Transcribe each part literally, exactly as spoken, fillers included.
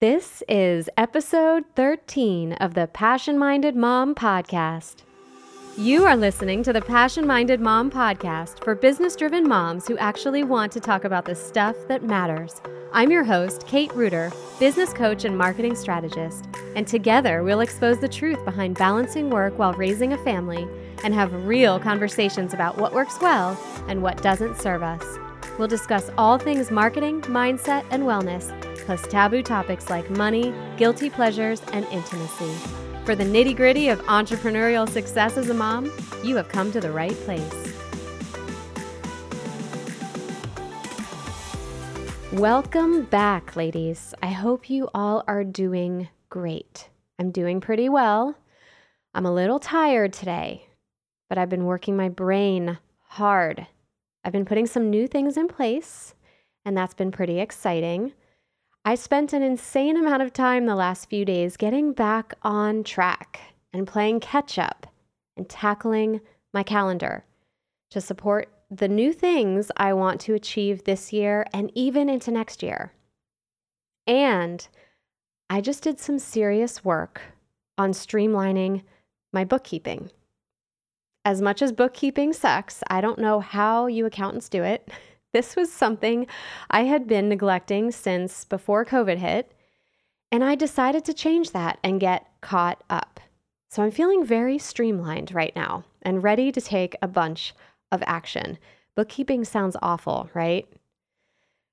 This is episode thirteen of the Passion-Minded Mom podcast. You are listening to the Passion-Minded Mom podcast for business-driven moms who actually want to talk about the stuff that matters. I'm your host, Kate Ruder, business coach and marketing strategist, and together we'll expose the truth behind balancing work while raising a family and have real conversations about what works well and what doesn't serve us. We'll discuss all things marketing, mindset, and wellness, plus taboo topics like money, guilty pleasures, and intimacy. For the nitty-gritty of entrepreneurial success as a mom, you have come to the right place. Welcome back, ladies. I hope you all are doing great. I'm doing pretty well. I'm a little tired today, but I've been working my brain hard. I've been putting some new things in place, and that's been pretty exciting. I spent an insane amount of time the last few days getting back on track and playing catch up and tackling my calendar to support the new things I want to achieve this year and even into next year. And I just did some serious work on streamlining my bookkeeping. As much as bookkeeping sucks, I don't know how you accountants do it. This was something I had been neglecting since before COVID hit, and I decided to change that and get caught up. So I'm feeling very streamlined right now and ready to take a bunch of action. Bookkeeping sounds awful, right?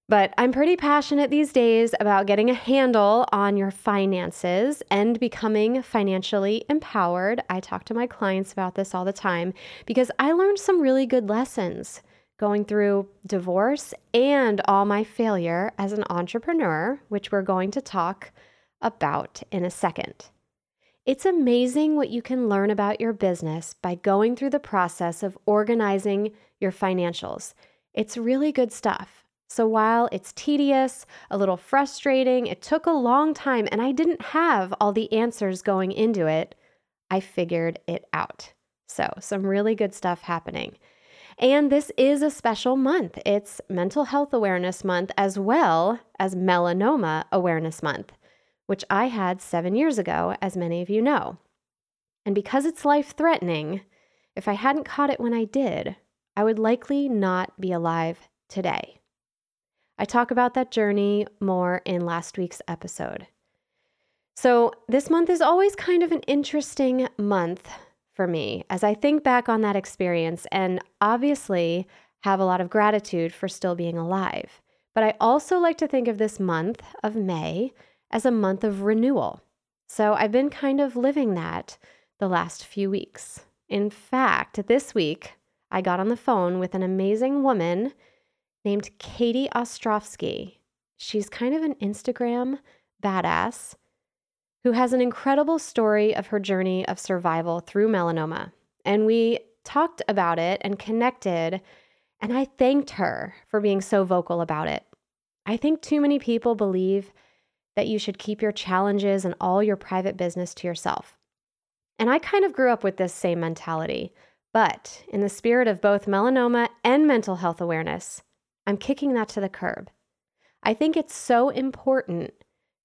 But I'm pretty passionate these days about getting a handle on your finances and becoming financially empowered. I talk to my clients about this all the time because I learned some really good lessons going through divorce and all my failure as an entrepreneur, which we're going to talk about in a second. It's amazing what you can learn about your business by going through the process of organizing your financials. It's really good stuff. So while it's tedious, a little frustrating, it took a long time, and I didn't have all the answers going into it, I figured it out. So some really good stuff happening. And this is a special month. It's Mental Health Awareness Month as well as Melanoma Awareness Month, which I had seven years ago, as many of you know. And because it's life-threatening, if I hadn't caught it when I did, I would likely not be alive today. I talk about that journey more in last week's episode. So this month is always kind of an interesting month for me as I think back on that experience and obviously have a lot of gratitude for still being alive. But I also like to think of this month of May as a month of renewal. So I've been kind of living that the last few weeks. In fact, this week I got on the phone with an amazing woman named Katie Ostrovsky. She's kind of an Instagram badass who has an incredible story of her journey of survival through melanoma. And we talked about it and connected, and I thanked her for being so vocal about it. I think too many people believe that you should keep your challenges and all your private business to yourself. And I kind of grew up with this same mentality, but in the spirit of both melanoma and mental health awareness, I'm kicking that to the curb. I think it's so important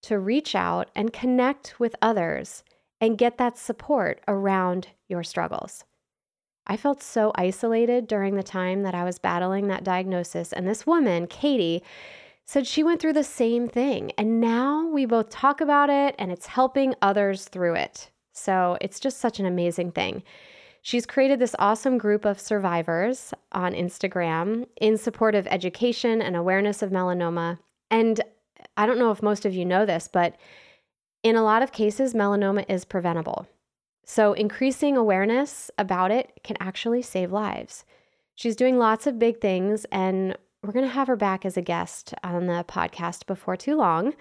to reach out and connect with others and get that support around your struggles. I felt so isolated during the time that I was battling that diagnosis, and this woman, Katie, said she went through the same thing, and now we both talk about it, and it's helping others through it. So it's just such an amazing thing. She's created this awesome group of survivors on Instagram in support of education and awareness of melanoma, and I don't know if most of you know this, but in a lot of cases, melanoma is preventable. So increasing awareness about it can actually save lives. She's doing lots of big things, and we're going to have her back as a guest on the podcast before too long.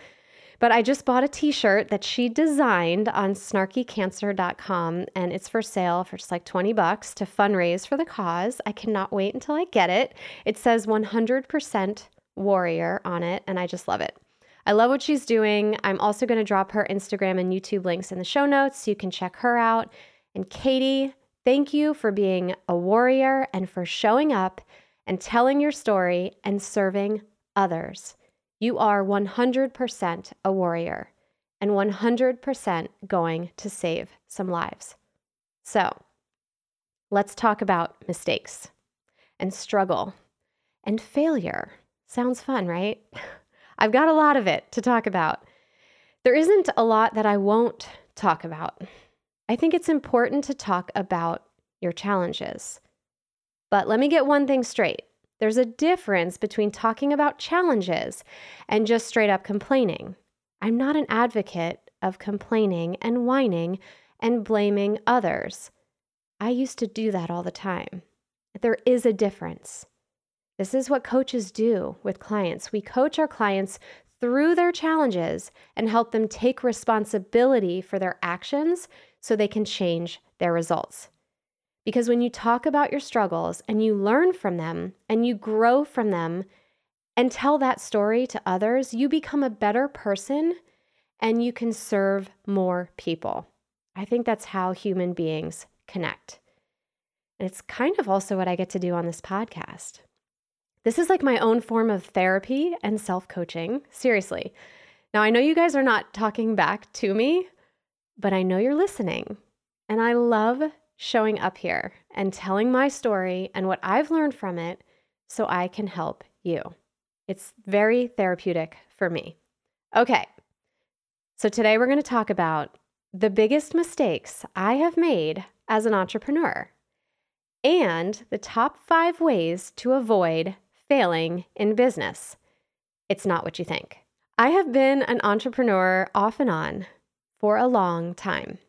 But I just bought a t-shirt that she designed on snarky cancer dot com, and it's for sale for just like twenty bucks to fundraise for the cause. I cannot wait until I get it. It says one hundred percent warrior on it, and I just love it. I love what she's doing. I'm also going to drop her Instagram and YouTube links in the show notes so you can check her out. And Katie, thank you for being a warrior and for showing up and telling your story and serving others. You are one hundred percent a warrior and one hundred percent going to save some lives. So let's talk about mistakes and struggle and failure. Sounds fun, right? I've got a lot of it to talk about. There isn't a lot that I won't talk about. I think it's important to talk about your challenges. But let me get one thing straight. There's a difference between talking about challenges and just straight up complaining. I'm not an advocate of complaining and whining and blaming others. I used to do that all the time. There is a difference. This is what coaches do with clients. We coach our clients through their challenges and help them take responsibility for their actions so they can change their results. Because when you talk about your struggles and you learn from them and you grow from them and tell that story to others, you become a better person and you can serve more people. I think that's how human beings connect. And it's kind of also what I get to do on this podcast. This is like my own form of therapy and self-coaching, seriously. Now, I know you guys are not talking back to me, but I know you're listening. And I love showing up here and telling my story and what I've learned from it so I can help you. It's very therapeutic for me. Okay, so today we're going to talk about the biggest mistakes I have made as an entrepreneur and the top five ways to avoid failing in business. It's not what you think. I have been an entrepreneur off and on for a long time.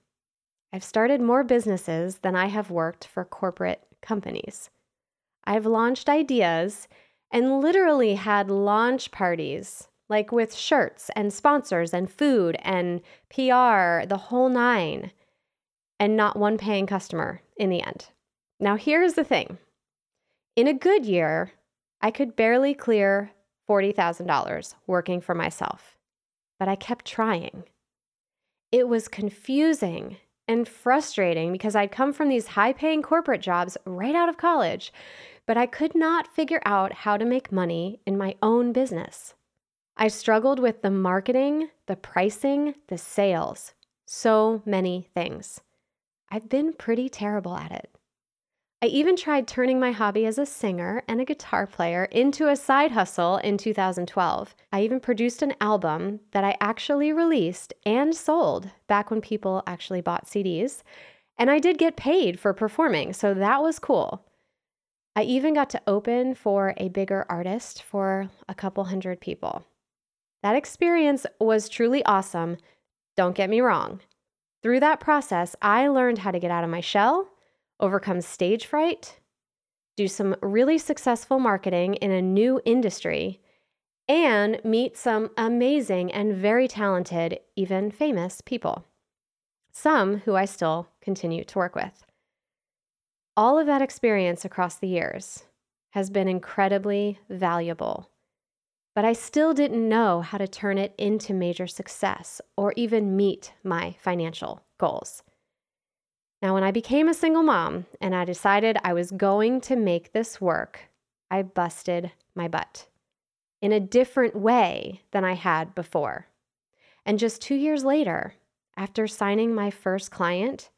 I've started more businesses than I have worked for corporate companies. I've launched ideas and literally had launch parties, like with shirts and sponsors and food and P R, the whole nine, and not one paying customer in the end. Now, here's the thing. In a good year, I could barely clear forty thousand dollars working for myself, but I kept trying. It was confusing and frustrating because I'd come from these high-paying corporate jobs right out of college, but I could not figure out how to make money in my own business. I struggled with the marketing, the pricing, the sales, so many things. I've been pretty terrible at it. I even tried turning my hobby as a singer and a guitar player into a side hustle in two thousand twelve. I even produced an album that I actually released and sold back when people actually bought C Ds, and I did get paid for performing, so that was cool. I even got to open for a bigger artist for a couple hundred people. That experience was truly awesome, don't get me wrong. Through that process, I learned how to get out of my shell, overcome stage fright, do some really successful marketing in a new industry, and meet some amazing and very talented, even famous people, some who I still continue to work with. All of that experience across the years has been incredibly valuable, but I still didn't know how to turn it into major success or even meet my financial goals. Now, when I became a single mom and I decided I was going to make this work, I busted my butt in a different way than I had before. And just two years later, after signing my first client,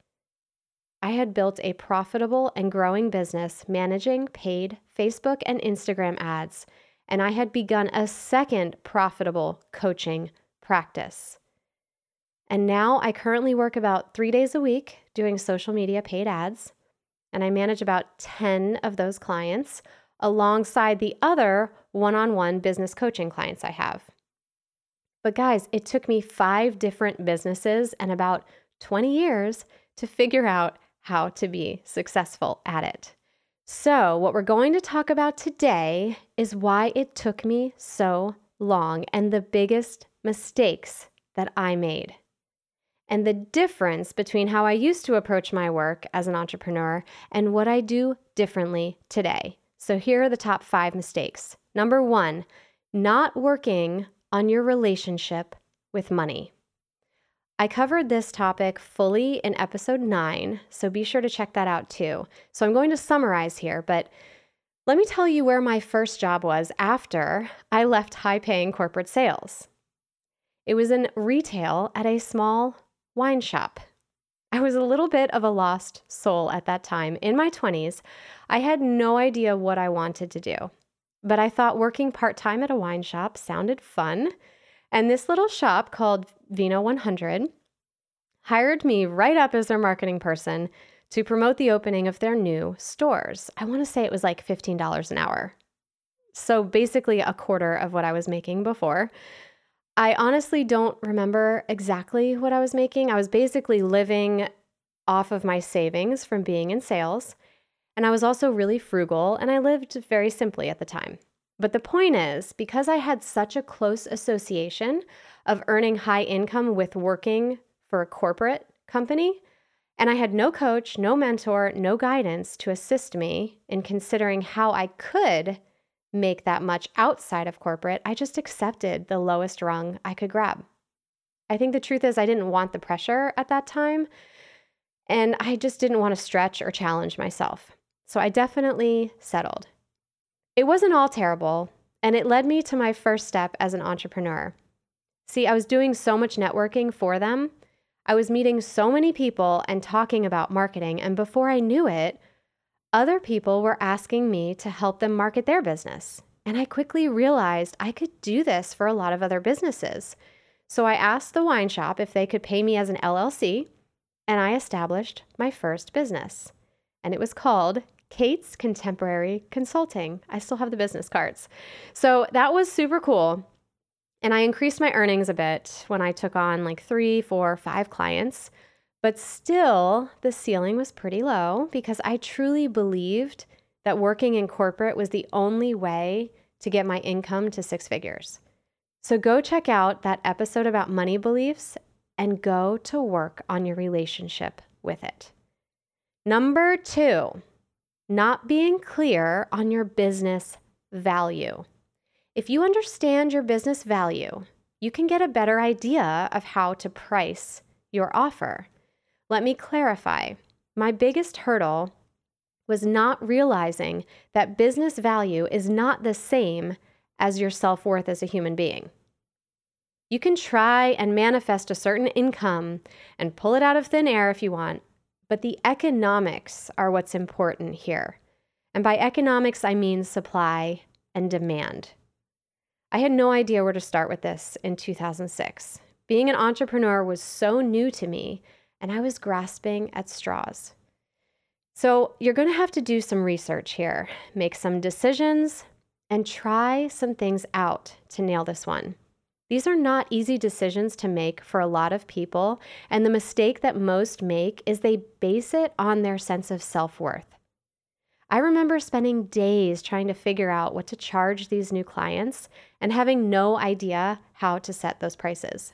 I had built a profitable and growing business managing paid Facebook and Instagram ads, and I had begun a second profitable coaching practice. And now I currently work about three days a week doing social media paid ads, and I manage about ten of those clients alongside the other one-on-one business coaching clients I have. But guys, it took me five different businesses and about twenty years to figure out how to be successful at it. So what we're going to talk about today is why it took me so long and the biggest mistakes that I made, and the difference between how I used to approach my work as an entrepreneur and what I do differently today. So here are the top five mistakes. Number one, not working on your relationship with money. I covered this topic fully in episode nine, so be sure to check that out too. So I'm going to summarize here, but Let me tell you where my first job was after I left high-paying corporate sales. It was in retail at a small wine shop. I was a little bit of a lost soul at that time. In my twenties, I had no idea what I wanted to do, but I thought working part-time at a wine shop sounded fun, and this little shop called Vino one hundred hired me right up as their marketing person to promote the opening of their new stores. I want to say it was like fifteen dollars an hour. So basically a quarter of what I was making before. I honestly don't remember exactly what I was making. I was basically living off of my savings from being in sales, and I was also really frugal, and I lived very simply at the time. But the point is, because I had such a close association of earning high income with working for a corporate company, and I had no coach, no mentor, no guidance to assist me in considering how I could make that much outside of corporate, I just accepted the lowest rung I could grab. I think the truth is I didn't want the pressure at that time, and I just didn't want to stretch or challenge myself. So I definitely settled. It wasn't all terrible, and it led me to my first step as an entrepreneur. See, I was doing so much networking for them. I was meeting so many people and talking about marketing, and before I knew it, other people were asking me to help them market their business, and I quickly realized I could do this for a lot of other businesses. So I asked the wine shop if they could pay me as an L L C, and I established my first business, and it was called Kate's Contemporary Consulting. I still have the business cards. So that was super cool, and I increased my earnings a bit when I took on like three, four, five clients. But still, the ceiling was pretty low because I truly believed that working in corporate was the only way to get my income to six figures. So go check out that episode about money beliefs and go to work on your relationship with it. Number two, not being clear on your business value. If you understand your business value, you can get a better idea of how to price your offer. Let me clarify. My biggest hurdle was not realizing that business value is not the same as your self-worth as a human being. You can try and manifest a certain income and pull it out of thin air if you want, but the economics are what's important here. And by economics, I mean supply and demand. I had no idea where to start with this in two thousand six. Being an entrepreneur was so new to me, and I was grasping at straws. So you're going to have to do some research here, make some decisions, and try some things out to nail this one. These are not easy decisions to make for a lot of people, and the mistake that most make is they base it on their sense of self-worth. I remember spending days trying to figure out what to charge these new clients and having no idea how to set those prices.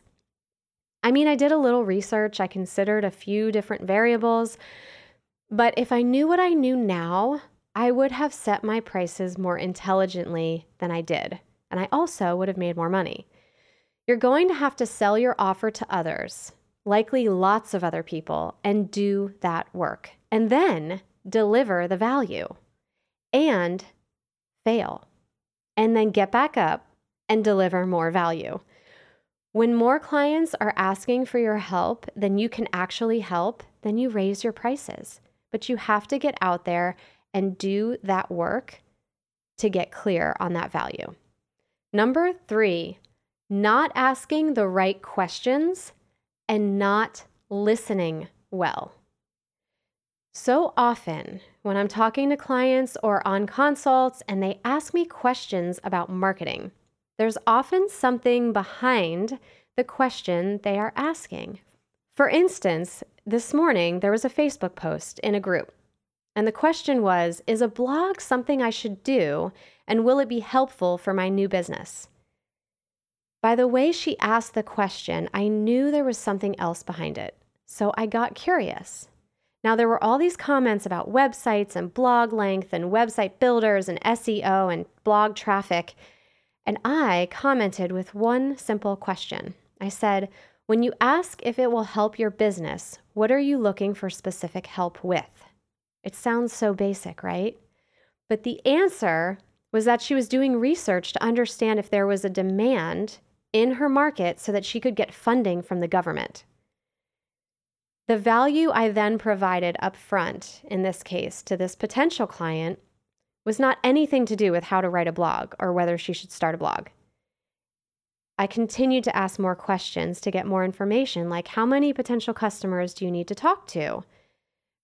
I mean, I did a little research, I considered a few different variables, but if I knew what I knew now, I would have set my prices more intelligently than I did, and I also would have made more money. You're going to have to sell your offer to others, likely lots of other people, and do that work, and then deliver the value, and fail, and then get back up and deliver more value. When more clients are asking for your help than you can actually help, then you raise your prices. But you have to get out there and do that work to get clear on that value. Number three, not asking the right questions and not listening well. So often when I'm talking to clients or on consults and they ask me questions about marketing, there's often something behind the question they are asking. For instance, this morning there was a Facebook post in a group, and the question was, is a blog something I should do, and will it be helpful for my new business? By the way she asked the question, I knew there was something else behind it, so I got curious. Now, there were all these comments about websites and blog length and website builders and S E O and blog traffic, and I commented with one simple question. I said, when you ask if it will help your business, what are you looking for specific help with? It sounds so basic, right? But the answer was that she was doing research to understand if there was a demand in her market so that she could get funding from the government. The value I then provided up front, in this case, to this potential client was not anything to do with how to write a blog or whether she should start a blog. I continued to ask more questions to get more information, like how many potential customers do you need to talk to?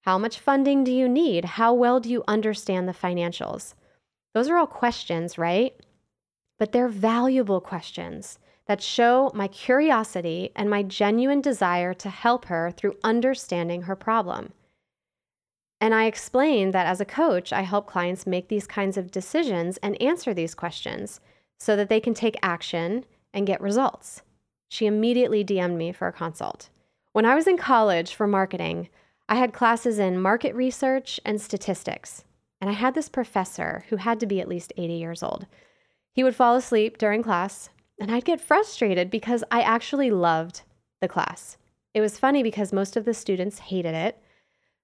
How much funding do you need? How well do you understand the financials? Those are all questions, right? But they're valuable questions that show my curiosity and my genuine desire to help her through understanding her problem. And I explained that as a coach, I help clients make these kinds of decisions and answer these questions so that they can take action and get results. She immediately D M'd me for a consult. When I was in college for marketing, I had classes in market research and statistics. And I had this professor who had to be at least eighty years old. He would fall asleep during class, and I'd get frustrated because I actually loved the class. It was funny because most of the students hated it,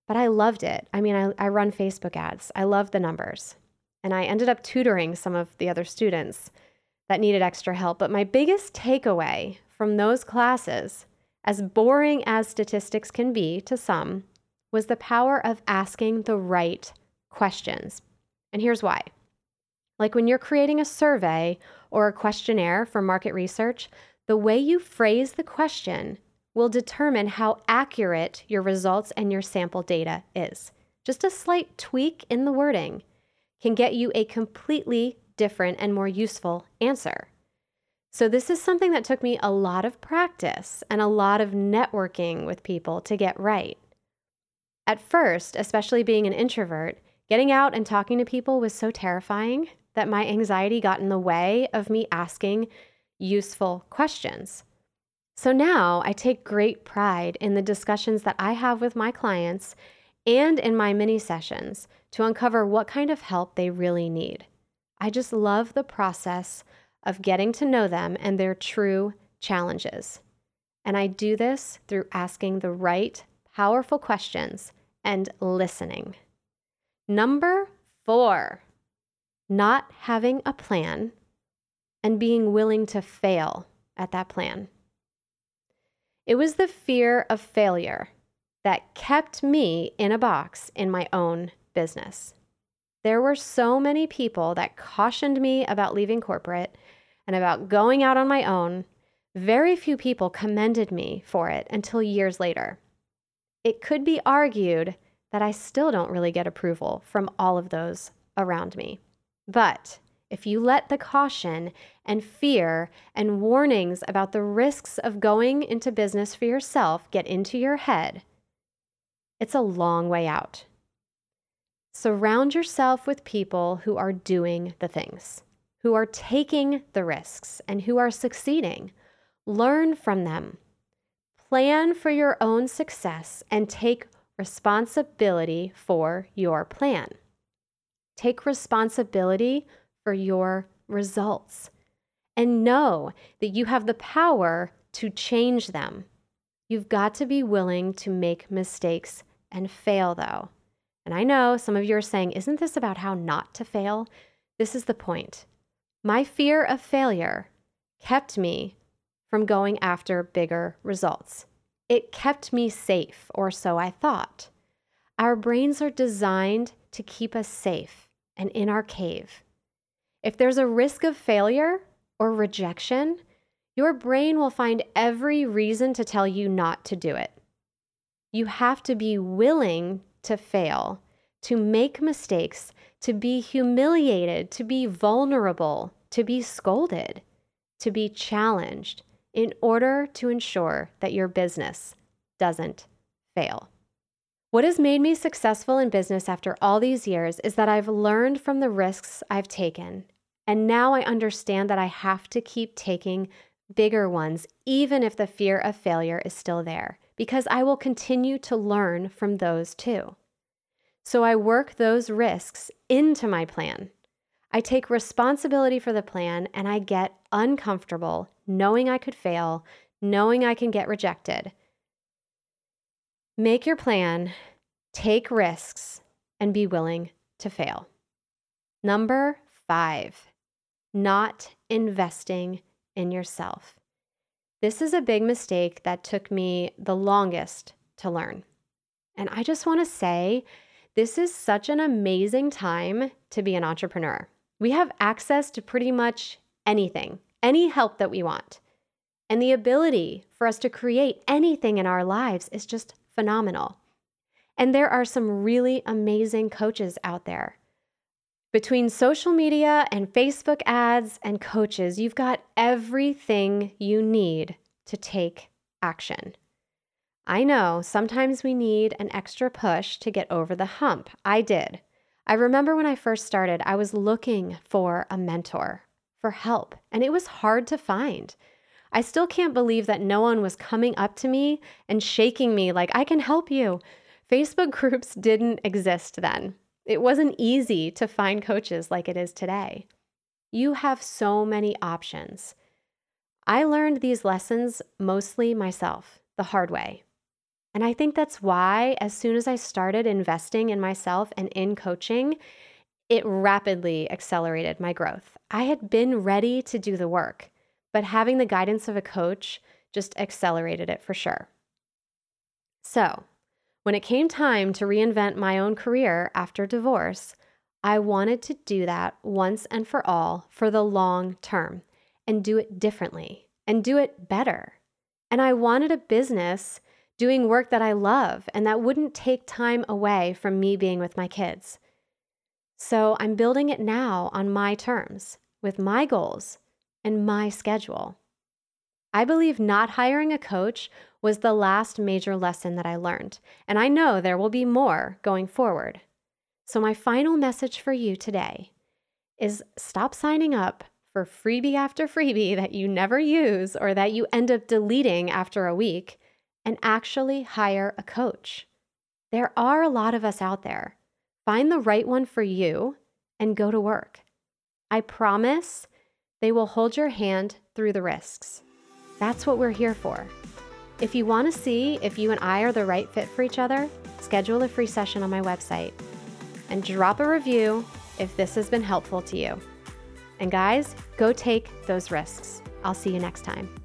but I loved it. I mean, I, I run Facebook ads. I love the numbers. And I ended up tutoring some of the other students that needed extra help. But my biggest takeaway from those classes, as boring as statistics can be to some, was the power of asking the right questions. And here's why. Like when you're creating a survey or a questionnaire for market research, the way you phrase the question will determine how accurate your results and your sample data is. Just a slight tweak in the wording can get you a completely different and more useful answer. So this is something that took me a lot of practice and a lot of networking with people to get right. At first, especially being an introvert, getting out and talking to people was so terrifying that my anxiety got in the way of me asking useful questions. So now I take great pride in the discussions that I have with my clients and in my mini sessions to uncover what kind of help they really need. I just love the process of getting to know them and their true challenges. And I do this through asking the right, powerful questions and listening. Number four, not having a plan and being willing to fail at that plan. It was the fear of failure that kept me in a box in my own business. There were so many people that cautioned me about leaving corporate and about going out on my own. Very few people commended me for it until years later. It could be argued that I still don't really get approval from all of those around me. But if you let the caution and fear and warnings about the risks of going into business for yourself get into your head, it's a long way out. Surround yourself with people who are doing the things, who are taking the risks, and who are succeeding. Learn from them. Plan for your own success and take responsibility for your plan. Take responsibility for your results and know that you have the power to change them. You've got to be willing to make mistakes and fail, though. And I know some of you are saying, isn't this about how not to fail? This is the point. My fear of failure kept me from going after bigger results. It kept me safe, or so I thought. Our brains are designed to keep us safe and in our cave. If there's a risk of failure or rejection, your brain will find every reason to tell you not to do it. You have to be willing to fail, to make mistakes, to be humiliated, to be vulnerable, to be scolded, to be challenged, in order to ensure that your business doesn't fail. What has made me successful in business after all these years is that I've learned from the risks I've taken, and now I understand that I have to keep taking bigger ones, even if the fear of failure is still there, because I will continue to learn from those too. So I work those risks into my plan. I take responsibility for the plan, and I get uncomfortable knowing I could fail, knowing I can get rejected. Make your plan, take risks, and be willing to fail. Number five, not investing in yourself. This is a big mistake that took me the longest to learn. And I just want to say, this is such an amazing time to be an entrepreneur. We have access to pretty much anything, any help that we want. And the ability for us to create anything in our lives is just phenomenal. And there are some really amazing coaches out there. Between social media and Facebook ads and coaches, you've got everything you need to take action. I know sometimes we need an extra push to get over the hump. I did. I remember when I first started, I was looking for a mentor, for help, and it was hard to find. I still can't believe that no one was coming up to me and shaking me like, I can help you. Facebook groups didn't exist then. It wasn't easy to find coaches like it is today. You have so many options. I learned these lessons mostly myself, the hard way. And I think that's why, as soon as I started investing in myself and in coaching, it rapidly accelerated my growth. I had been ready to do the work, but having the guidance of a coach just accelerated it for sure. So, when it came time to reinvent my own career after divorce, I wanted to do that once and for all for the long term and do it differently and do it better. And I wanted a business doing work that I love and that wouldn't take time away from me being with my kids. So I'm building it now on my terms, with my goals and my schedule. I believe not hiring a coach was the last major lesson that I learned, and I know there will be more going forward. So my final message for you today is stop signing up for freebie after freebie that you never use or that you end up deleting after a week, and actually hire a coach. There are a lot of us out there. Find the right one for you and go to work. I promise they will hold your hand through the risks. That's what we're here for. If you want to see if you and I are the right fit for each other, schedule a free session on my website and drop a review if this has been helpful to you. And guys, go take those risks. I'll see you next time.